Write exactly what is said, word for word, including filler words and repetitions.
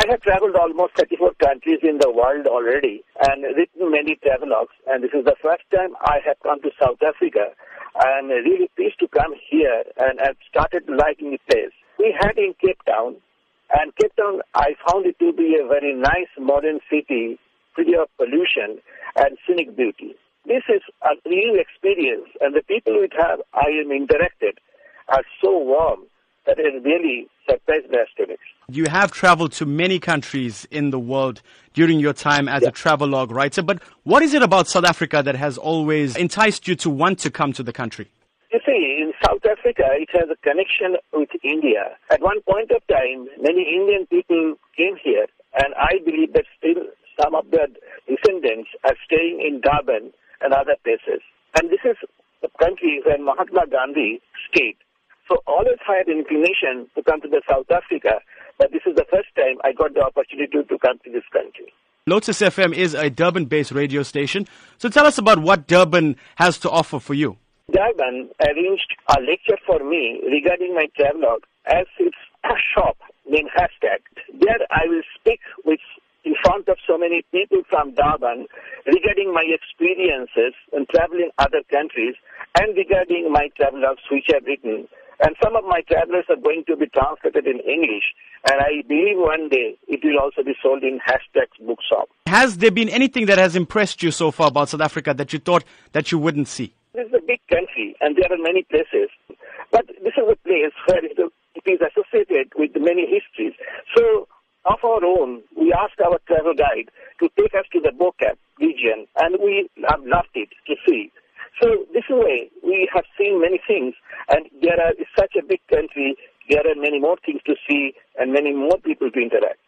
I have traveled almost thirty-four countries in the world already and written many travelogues, and this is the first time I have come to South Africa. I am really pleased to come here and have started liking the place. We had in Cape Town, and Cape Town, I found it to be a very nice modern city, free of pollution and scenic beauty. This is a new experience, and the people with whom I am interacted are so warm that it really surprised me yesterday. You have traveled to many countries in the world during your time as yeah. a travelogue writer, but what is it about South Africa that has always enticed you to want to come to the country? You see, in South Africa, it has a connection with India. At one point of time, many Indian people came here, and I believe that still some of their descendants are staying in Durban and other places. And this is the country where Mahatma Gandhi stayed. So always I had inclination to come to the South Africa, but this is the first time I got the opportunity to come to this country. Lotus F M is a Durban-based radio station. So tell us about what Durban has to offer for you. Durban arranged a lecture for me regarding my travelogue as its a shop named Hashtag. There I will speak with in front of so many people from Durban regarding my experiences in traveling other countries and regarding my travelogues which I've written. And some of my travelers are going to be translated in English. And I believe one day it will also be sold in Hashtag's bookshop. Has there been anything that has impressed you so far about South Africa that you thought that you wouldn't see? This is a big country and there are many places. But this is a place where it is associated with many histories. So of our own, we asked our travel guide to take us to the Bo-Kaap region. And we have loved it to see. So this way, we have seen many things, and there are such a big country, there are many more things to see and many more people to interact.